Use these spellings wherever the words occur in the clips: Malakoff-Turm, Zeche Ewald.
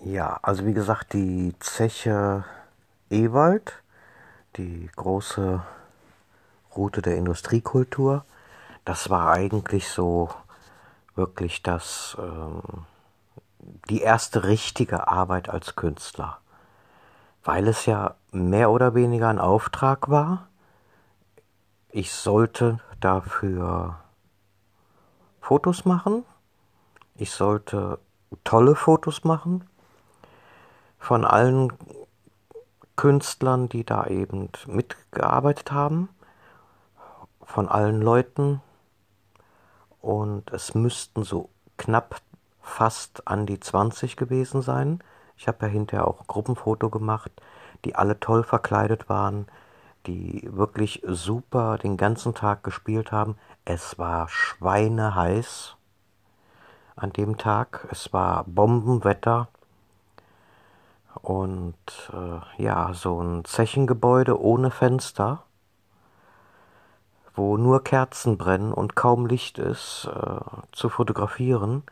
Ja, also wie gesagt, die Zeche Ewald, die große Route der Industriekultur, das war eigentlich so wirklich das, die erste richtige Arbeit als Künstler, weil es ja mehr oder weniger ein Auftrag war. Ich sollte dafür Fotos machen, ich sollte tolle Fotos machen von allen Künstlern, die da eben mitgearbeitet haben, von allen Leuten, und es müssten so knapp fast an die 20 gewesen sein. Ich habe ja hinterher auch ein Gruppenfoto gemacht, die alle toll verkleidet waren, die wirklich super den ganzen Tag gespielt haben. Es war schweineheiß an dem Tag, es war Bombenwetter. Und ja, so ein Zechengebäude ohne Fenster, wo nur Kerzen brennen und kaum Licht ist, zu fotografieren.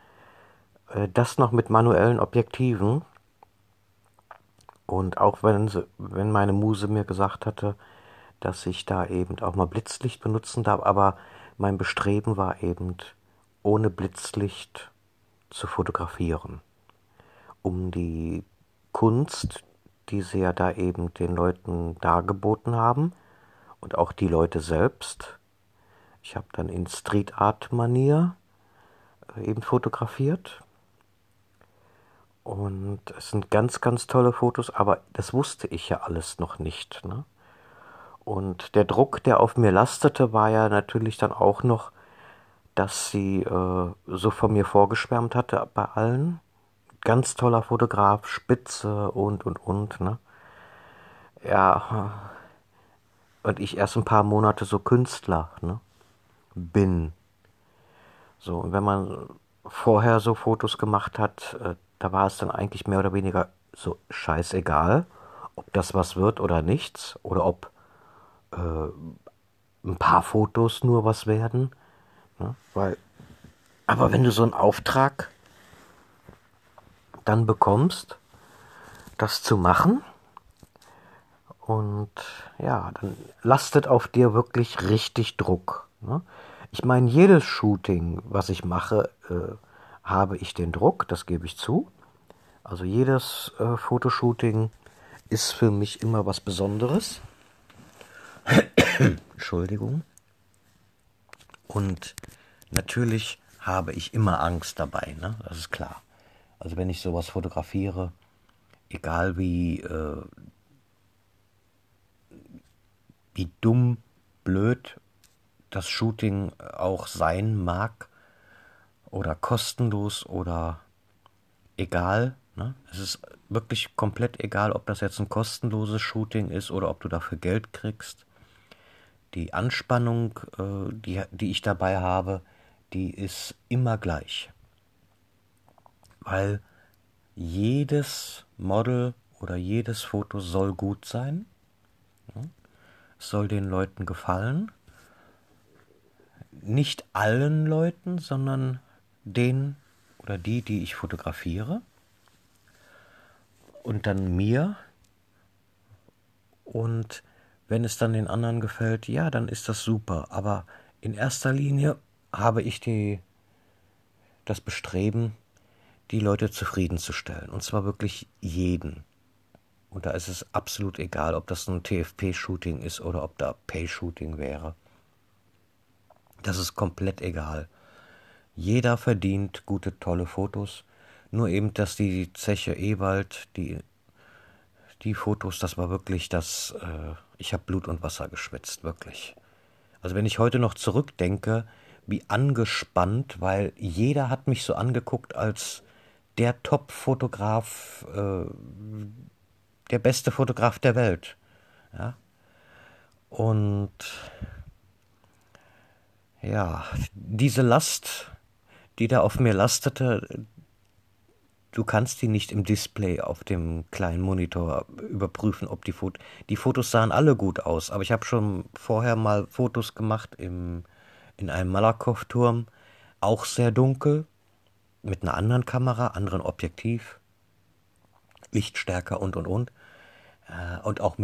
Das noch mit manuellen Objektiven. Und auch wenn meine Muse mir gesagt hatte, dass ich da eben auch mal Blitzlicht benutzen darf, aber mein Bestreben war eben, ohne Blitzlicht zu fotografieren, um die Kunst, die sie ja da eben den Leuten dargeboten haben, und auch die Leute selbst. Ich habe dann in Street Art Manier eben fotografiert. Und es sind ganz, ganz tolle Fotos, aber das wusste ich ja alles noch nicht, ne? Und der Druck, der auf mir lastete, war ja natürlich dann auch noch, dass sie so von mir vorgeschwärmt hatte bei allen. Ganz toller Fotograf, spitze und, ne? Ja, und ich erst ein paar Monate so Künstler, ne, bin. So, und wenn man vorher so Fotos gemacht hat, da war es dann eigentlich mehr oder weniger so scheißegal, ob das was wird oder nichts, oder ob ein paar Fotos nur was werden, ne? Weil, aber wenn du so einen Auftrag dann bekommst, das zu machen, und ja, dann lastet auf dir wirklich richtig Druck, ne? Ich meine, jedes Shooting, was ich mache, habe ich den Druck, das gebe ich zu. Also jedes Fotoshooting ist für mich immer was Besonderes. Entschuldigung. Und natürlich habe ich immer Angst dabei, ne? Das ist klar. Also wenn ich sowas fotografiere, egal wie dumm, blöd das Shooting auch sein mag, oder kostenlos oder egal, ne? Es ist wirklich komplett egal, ob das jetzt ein kostenloses Shooting ist oder ob du dafür Geld kriegst. Die Anspannung, die ich dabei habe, die ist immer gleich. Weil jedes Model oder jedes Foto soll gut sein, ne? Es soll den Leuten gefallen. Nicht allen Leuten, sondern den oder die ich fotografiere, und dann mir, und wenn es dann den anderen gefällt, ja, dann ist das super, aber in erster Linie habe ich das Bestreben, die Leute zufriedenzustellen, und zwar wirklich jeden, und da ist es absolut egal, ob das ein TFP-Shooting ist oder ob da Pay-Shooting wäre, das ist komplett egal. Jeder verdient gute, tolle Fotos. Nur eben, dass die Zeche Ewald, die Fotos, das war wirklich das, ich habe Blut und Wasser geschwitzt, wirklich. Also wenn ich heute noch zurückdenke, wie angespannt, weil jeder hat mich so angeguckt als der Top-Fotograf, der beste Fotograf der Welt. Ja? Und ja, diese Last, die da auf mir lastete, du kannst die nicht im Display auf dem kleinen Monitor überprüfen, ob die Fotos sahen alle gut aus, aber ich habe schon vorher mal Fotos gemacht in einem Malakoff-Turm, auch sehr dunkel, mit einer anderen Kamera, anderen Objektiv, Lichtstärker und. Und auch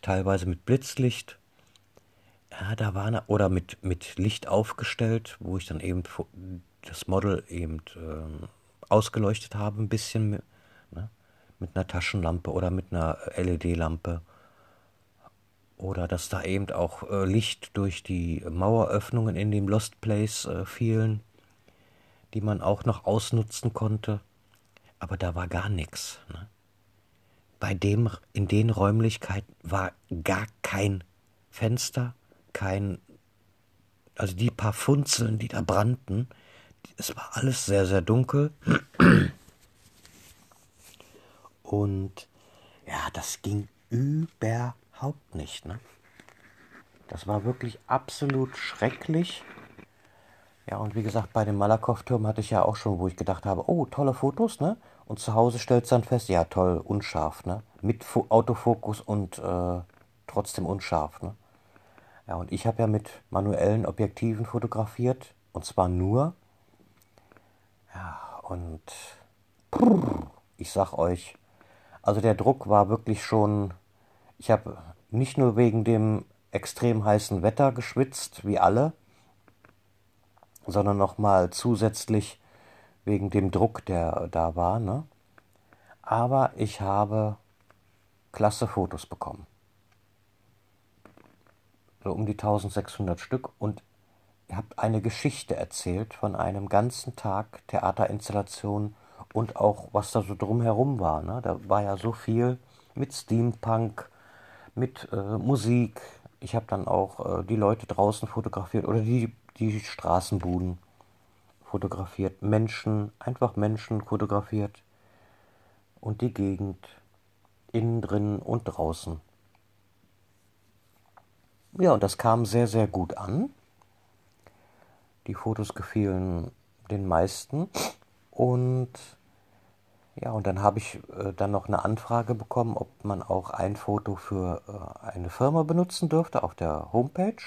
teilweise mit Blitzlicht. Ja, da war eine, oder mit Licht aufgestellt, wo ich dann eben das Model eben ausgeleuchtet habe, ein bisschen, ne? Mit einer Taschenlampe oder mit einer LED-Lampe. Oder dass da eben auch Licht durch die Maueröffnungen in dem Lost Place fielen, die man auch noch ausnutzen konnte. Aber da war gar nichts. Ne? In den Räumlichkeiten war gar kein Fenster, also die paar Funzeln, die da brannten, es war alles sehr, sehr dunkel. Und ja, das ging überhaupt nicht. Ne? Das war wirklich absolut schrecklich. Ja, und wie gesagt, bei dem Malakoff-Turm hatte ich ja auch schon, wo ich gedacht habe, oh, tolle Fotos, ne? Und zu Hause stellst du dann fest, ja, toll, unscharf, ne? Mit Autofokus und trotzdem unscharf, ne? Ja, und ich habe ja mit manuellen Objektiven fotografiert, und zwar nur. Ja, und ich sag euch, also der Druck war wirklich schon, ich habe nicht nur wegen dem extrem heißen Wetter geschwitzt, wie alle, sondern nochmal zusätzlich wegen dem Druck, der da war, ne? Aber ich habe klasse Fotos bekommen. So um die 1600 Stück, und ihr habt eine Geschichte erzählt von einem ganzen Tag Theaterinstallation und auch was da so drumherum war. Ne? Da war ja so viel mit Steampunk, mit Musik. Ich habe dann auch die Leute draußen fotografiert oder die Straßenbuden fotografiert, einfach Menschen fotografiert und die Gegend innen drin und draußen. Ja, und das kam sehr, sehr gut an. Die Fotos gefielen den meisten. Und ja, und dann habe ich dann noch eine Anfrage bekommen, ob man auch ein Foto für eine Firma benutzen dürfte auf der Homepage,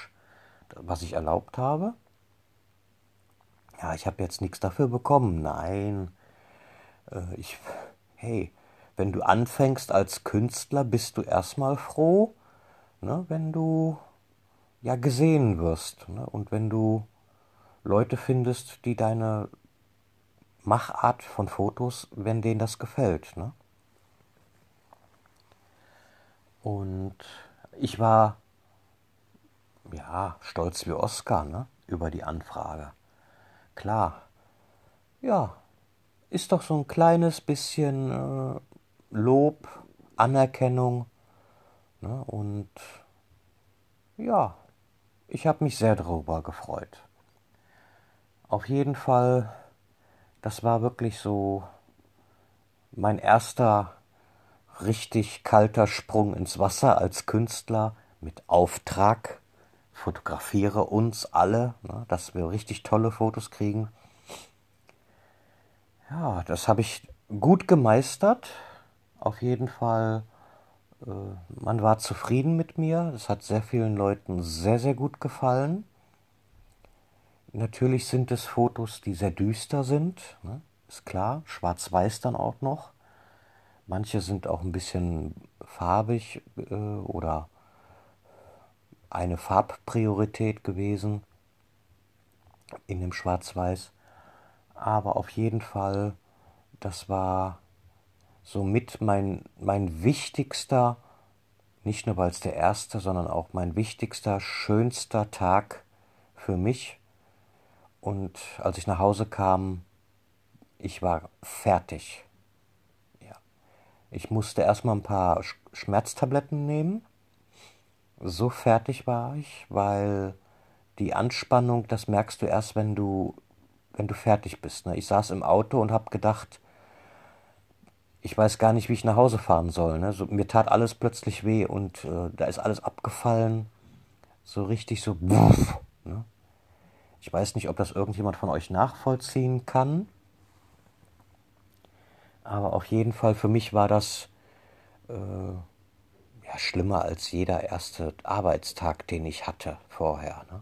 was ich erlaubt habe. Ja, ich habe jetzt nichts dafür bekommen. Nein. Hey, wenn du anfängst als Künstler, bist du erstmal froh, ne, wenn du ja gesehen wirst, ne? Und wenn du Leute findest, die deine Machart von Fotos, wenn denen das gefällt. Ne? Und ich war ja stolz wie Oscar, ne, über die Anfrage. Klar, ja, ist doch so ein kleines bisschen Lob, Anerkennung, ne? Und ja, ich habe mich sehr darüber gefreut. Auf jeden Fall, das war wirklich so mein erster richtig kalter Sprung ins Wasser als Künstler mit Auftrag. Fotografiere uns alle, ne, dass wir richtig tolle Fotos kriegen. Ja, das habe ich gut gemeistert. Auf jeden Fall, man war zufrieden mit mir. Das hat sehr vielen Leuten sehr, sehr gut gefallen. Natürlich sind es Fotos, die sehr düster sind, ne? Ist klar, schwarz-weiß dann auch noch. Manche sind auch ein bisschen farbig oder eine Farbpriorität gewesen in dem Schwarz-Weiß. Aber auf jeden Fall, das war somit mein wichtigster, nicht nur weil es der erste, sondern auch mein wichtigster, schönster Tag für mich. Und als ich nach Hause kam, ich war fertig. Ja. Ich musste erstmal ein paar Schmerztabletten nehmen. So fertig war ich, weil die Anspannung, das merkst du erst, wenn du fertig bist. Ne? Ich saß im Auto und habe gedacht, ich weiß gar nicht, wie ich nach Hause fahren soll. Ne? So, mir tat alles plötzlich weh und da ist alles abgefallen. So richtig so... Buff, ne? Ich weiß nicht, ob das irgendjemand von euch nachvollziehen kann. Aber auf jeden Fall, für mich war das ja, schlimmer als jeder erste Arbeitstag, den ich hatte vorher. Ne?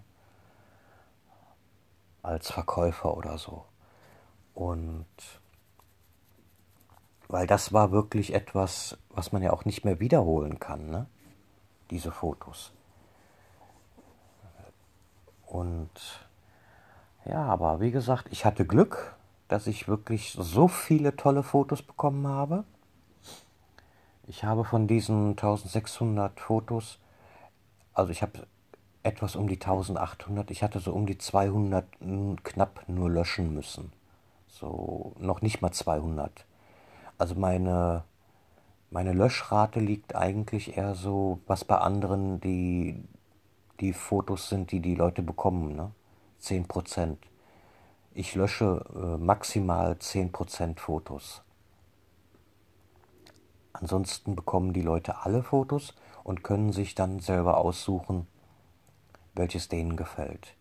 Als Verkäufer oder so. Und Weil das war wirklich etwas, was man ja auch nicht mehr wiederholen kann, ne? Diese Fotos. Und ja, aber wie gesagt, ich hatte Glück, dass ich wirklich so viele tolle Fotos bekommen habe. Ich habe von diesen 1600 Fotos, also ich habe etwas um die 1800, ich hatte so um die 200 knapp nur löschen müssen. So noch nicht mal 200. Also meine Löschrate liegt eigentlich eher so, was bei anderen die Fotos sind, die Leute bekommen, ne? 10%. Ich lösche maximal 10% Fotos. Ansonsten bekommen die Leute alle Fotos und können sich dann selber aussuchen, welches denen gefällt.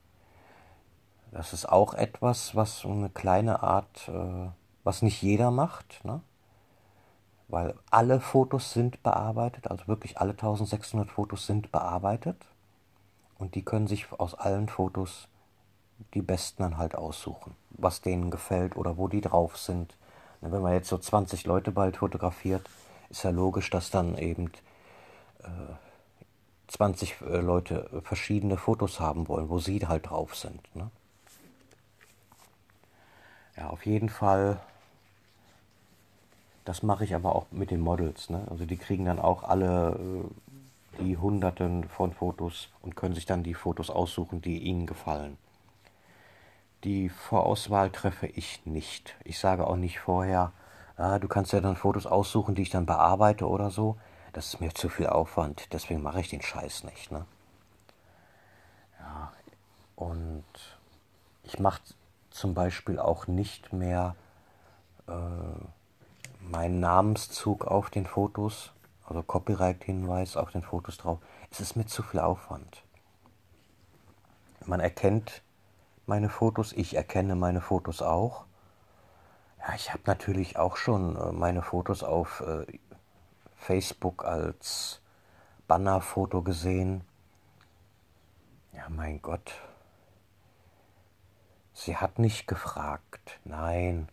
Das ist auch etwas, was so eine kleine Art, was nicht jeder macht, ne? Weil alle Fotos sind bearbeitet, also wirklich alle 1600 Fotos sind bearbeitet und die können sich aus allen Fotos die besten dann halt aussuchen, was denen gefällt oder wo die drauf sind. Und wenn man jetzt so 20 Leute bald fotografiert, ist ja logisch, dass dann eben 20 Leute verschiedene Fotos haben wollen, wo sie halt drauf sind, ne? Ja, auf jeden Fall, das mache ich aber auch mit den Models, ne? Also die kriegen dann auch alle die Hunderten von Fotos und können sich dann die Fotos aussuchen, die ihnen gefallen. Die Vorauswahl treffe ich nicht. Ich sage auch nicht vorher, du kannst ja dann Fotos aussuchen, die ich dann bearbeite oder so. Das ist mir zu viel Aufwand, deswegen mache ich den Scheiß nicht, ne? Ja, und ich mache zum Beispiel auch nicht mehr meinen Namenszug auf den Fotos, also Copyright-Hinweis auf den Fotos drauf. Es ist mir zu viel Aufwand. Man erkennt meine Fotos, ich erkenne meine Fotos auch. Ja, ich habe natürlich auch schon meine Fotos auf Facebook als Bannerfoto gesehen. Ja, mein Gott. Sie hat nicht gefragt. Nein.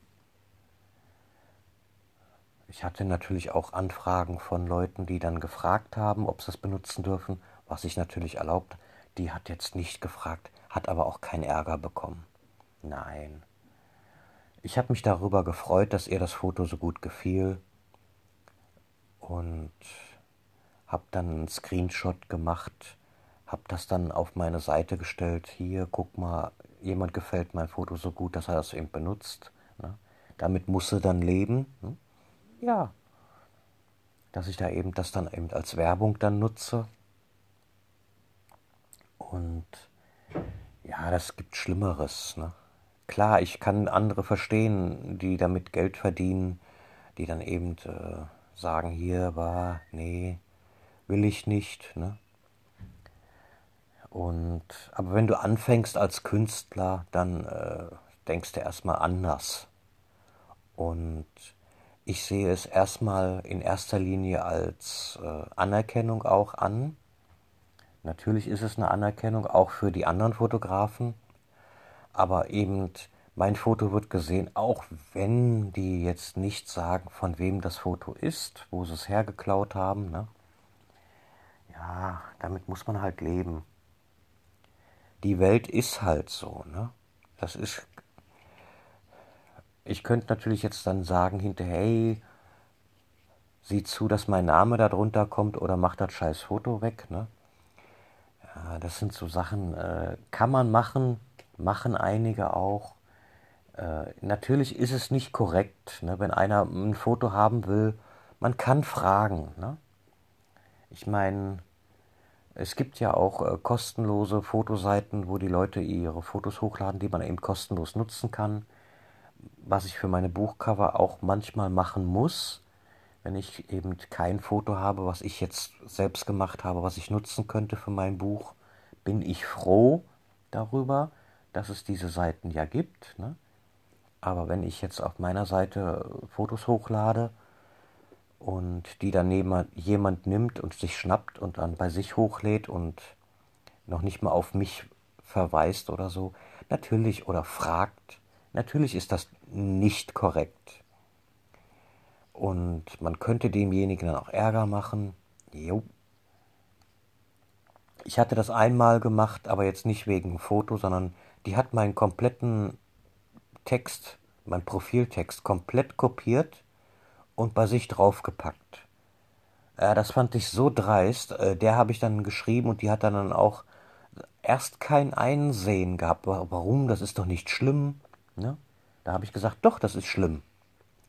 Ich hatte natürlich auch Anfragen von Leuten, die dann gefragt haben, ob sie das benutzen dürfen, was ich natürlich erlaubt. Die hat jetzt nicht gefragt, hat aber auch keinen Ärger bekommen. Nein. Ich habe mich darüber gefreut, dass ihr das Foto so gut gefiel. Und habe dann einen Screenshot gemacht, habe das dann auf meine Seite gestellt. Hier, guck mal, jemand gefällt mein Foto so gut, dass er das eben benutzt. Ne? Damit muss er dann leben. Ne? Ja, dass ich da eben das dann eben als Werbung dann nutze. Und ja, das gibt Schlimmeres. Ne? Klar, ich kann andere verstehen, die damit Geld verdienen, die dann eben sagen, hier war, nee, will ich nicht, ne? Und, aber wenn du anfängst als Künstler, dann denkst du erstmal anders. Und ich sehe es erstmal in erster Linie als Anerkennung auch an. Natürlich ist es eine Anerkennung auch für die anderen Fotografen, aber eben mein Foto wird gesehen, auch wenn die jetzt nicht sagen, von wem das Foto ist, wo sie es hergeklaut haben, ne? Ja, damit muss man halt leben. Die Welt ist halt so, ne? Das ist. Ich könnte natürlich jetzt dann sagen hinterher, hey, sieh zu, dass mein Name da drunter kommt oder mach das scheiß Foto weg, ne? Ja, das sind so Sachen, kann man machen, machen einige auch. Natürlich ist es nicht korrekt, ne, wenn einer ein Foto haben will, man kann fragen, ne? Ich meine, es gibt ja auch kostenlose Fotoseiten, wo die Leute ihre Fotos hochladen, die man eben kostenlos nutzen kann, was ich für meine Buchcover auch manchmal machen muss, wenn ich eben kein Foto habe, was ich jetzt selbst gemacht habe, was ich nutzen könnte für mein Buch, bin ich froh darüber, dass es diese Seiten ja gibt, ne? Aber wenn ich jetzt auf meiner Seite Fotos hochlade und die dann jemand nimmt und sich schnappt und dann bei sich hochlädt und noch nicht mal auf mich verweist oder so, natürlich, oder fragt, natürlich ist das nicht korrekt. Und man könnte demjenigen dann auch Ärger machen. Jo. Ich hatte das einmal gemacht, aber jetzt nicht wegen einem Foto, sondern die hat meinen kompletten Text, meinen Profiltext komplett kopiert und bei sich draufgepackt. Das fand ich so dreist. Der habe ich dann geschrieben und die hat dann auch erst kein Einsehen gehabt. Warum? Das ist doch nicht schlimm. Ne? Da habe ich gesagt, doch, das ist schlimm.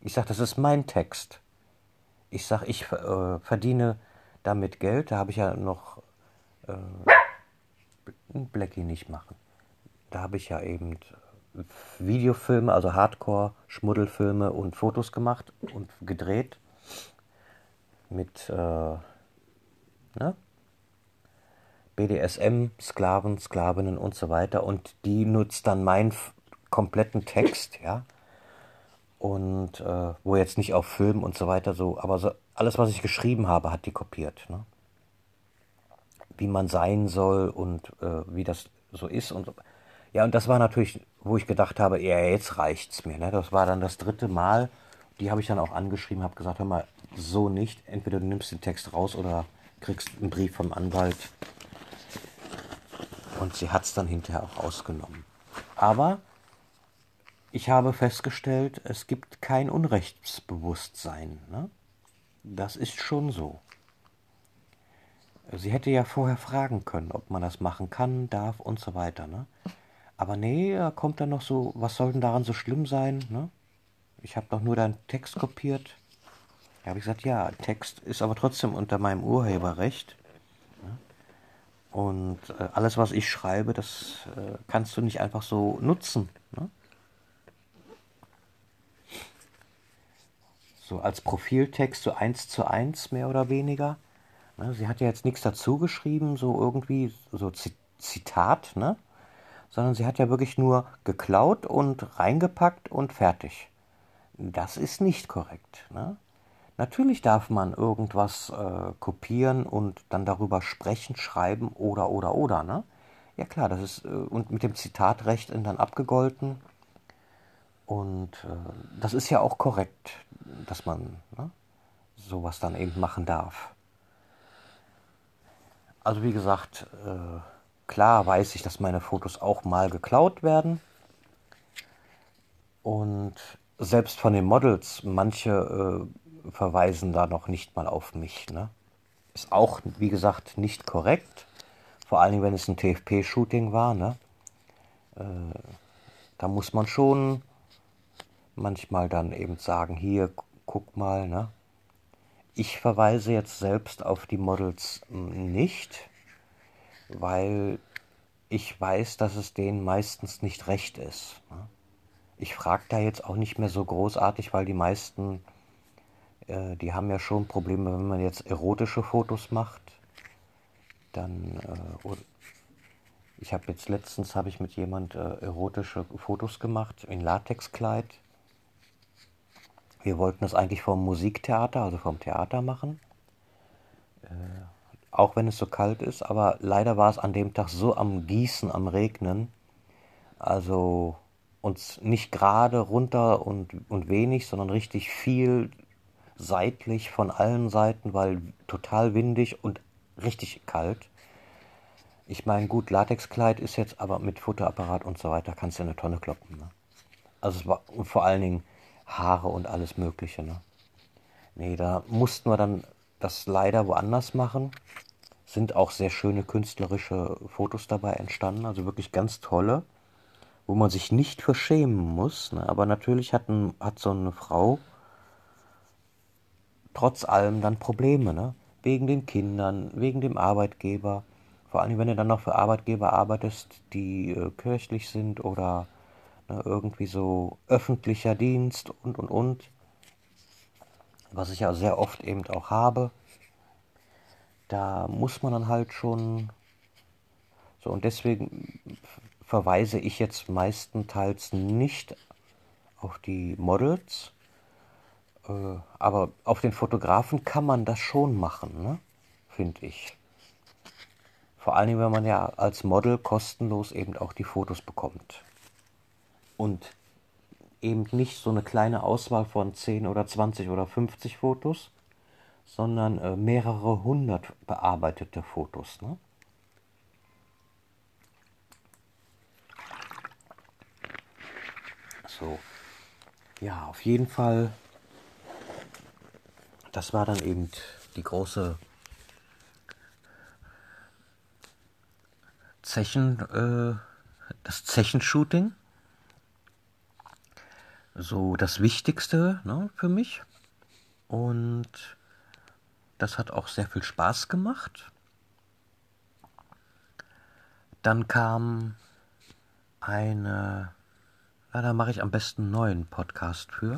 Ich sage, das ist mein Text. Ich sage, ich verdiene damit Geld. Da habe ich ja noch... Blackie nicht machen. Da habe ich ja eben Videofilme, also Hardcore-Schmuddelfilme und Fotos gemacht und gedreht. Mit BDSM, Sklaven, Sklavinnen und so weiter. Und die nutzt dann meinen kompletten Text, ja. Und wo jetzt nicht auf Film und so weiter so, aber so, alles, was ich geschrieben habe, hat die kopiert. Ne? Wie man sein soll und wie das so ist. Und so. Ja, und das war natürlich, wo ich gedacht habe, ja, jetzt reicht's mir. Ne? Das war dann das dritte Mal. Die habe ich dann auch angeschrieben, habe gesagt, hör mal, so nicht. Entweder du nimmst den Text raus oder kriegst einen Brief vom Anwalt. Und sie hat's dann hinterher auch ausgenommen. Aber... ich habe festgestellt, es gibt kein Unrechtsbewusstsein. Ne? Das ist schon so. Sie hätte ja vorher fragen können, ob man das machen kann, darf und so weiter. Ne? Aber nee, da kommt dann noch so, was soll denn daran so schlimm sein? Ne? Ich habe doch nur deinen Text kopiert. Da habe ich gesagt, ja, Text ist aber trotzdem unter meinem Urheberrecht. Ne? Und alles, was ich schreibe, das kannst du nicht einfach so nutzen. Ne? So als Profiltext, so 1:1 mehr oder weniger. Ne, sie hat ja jetzt nichts dazu geschrieben, so irgendwie, so Zitat, ne? Sondern sie hat ja wirklich nur geklaut und reingepackt und fertig. Das ist nicht korrekt. Ne? Natürlich darf man irgendwas kopieren und dann darüber sprechen, schreiben oder, ne? Ja klar, das ist, und mit dem Zitatrecht dann abgegolten. Und das ist ja auch korrekt, dass man sowas dann eben machen darf. Also wie gesagt, klar weiß ich, dass meine Fotos auch mal geklaut werden. Und selbst von den Models, manche verweisen da noch nicht mal auf mich. Ne? Ist auch, wie gesagt, nicht korrekt. Vor allen Dingen, wenn es ein TFP-Shooting war. Ne? Da muss man schon... manchmal dann eben sagen, hier, guck mal, ne? Ich verweise jetzt selbst auf die Models nicht, weil ich weiß, dass es denen meistens nicht recht ist. Ne? Ich frage da jetzt auch nicht mehr so großartig, weil die meisten, die haben ja schon Probleme, wenn man jetzt erotische Fotos macht. Dann, ich habe jetzt letztens, habe ich mit jemand erotische Fotos gemacht, in Latexkleid. Wir wollten das eigentlich vom Musiktheater, also vom Theater machen. Auch wenn es so kalt ist, aber leider war es an dem Tag so am Gießen, am Regnen. Also uns nicht gerade runter und wenig, sondern richtig viel seitlich von allen Seiten, weil total windig und richtig kalt. Ich meine, gut, Latexkleid ist jetzt aber mit Fotoapparat und so weiter, kannst du in eine Tonne kloppen. Ne? Also es war, und vor allen Dingen Haare und alles Mögliche. Ne? Nee, da mussten wir dann das leider woanders machen. Sind auch sehr schöne künstlerische Fotos dabei entstanden, also wirklich ganz tolle, wo man sich nicht für schämen muss. Ne? Aber natürlich hat so eine Frau trotz allem dann Probleme. Ne? Wegen den Kindern, wegen dem Arbeitgeber. Vor allem, wenn du dann noch für Arbeitgeber arbeitest, die kirchlich sind oder irgendwie so öffentlicher Dienst und. Was ich ja sehr oft eben auch habe. Da muss man dann halt schon... so, und deswegen verweise ich jetzt meistenteils nicht auf die Models. Aber auf den Fotografen kann man das schon machen, ne? Finde ich. Vor allem, wenn man ja als Model kostenlos eben auch die Fotos bekommt. Und eben nicht so eine kleine Auswahl von 10 oder 20 oder 50 Fotos, sondern mehrere hundert bearbeitete Fotos, ne? So, ja, auf jeden Fall, das war dann eben die große das Zechen-Shooting. So das Wichtigste, ne, für mich. Und das hat auch sehr viel Spaß gemacht. Dann kam da mache ich am besten einen neuen Podcast für.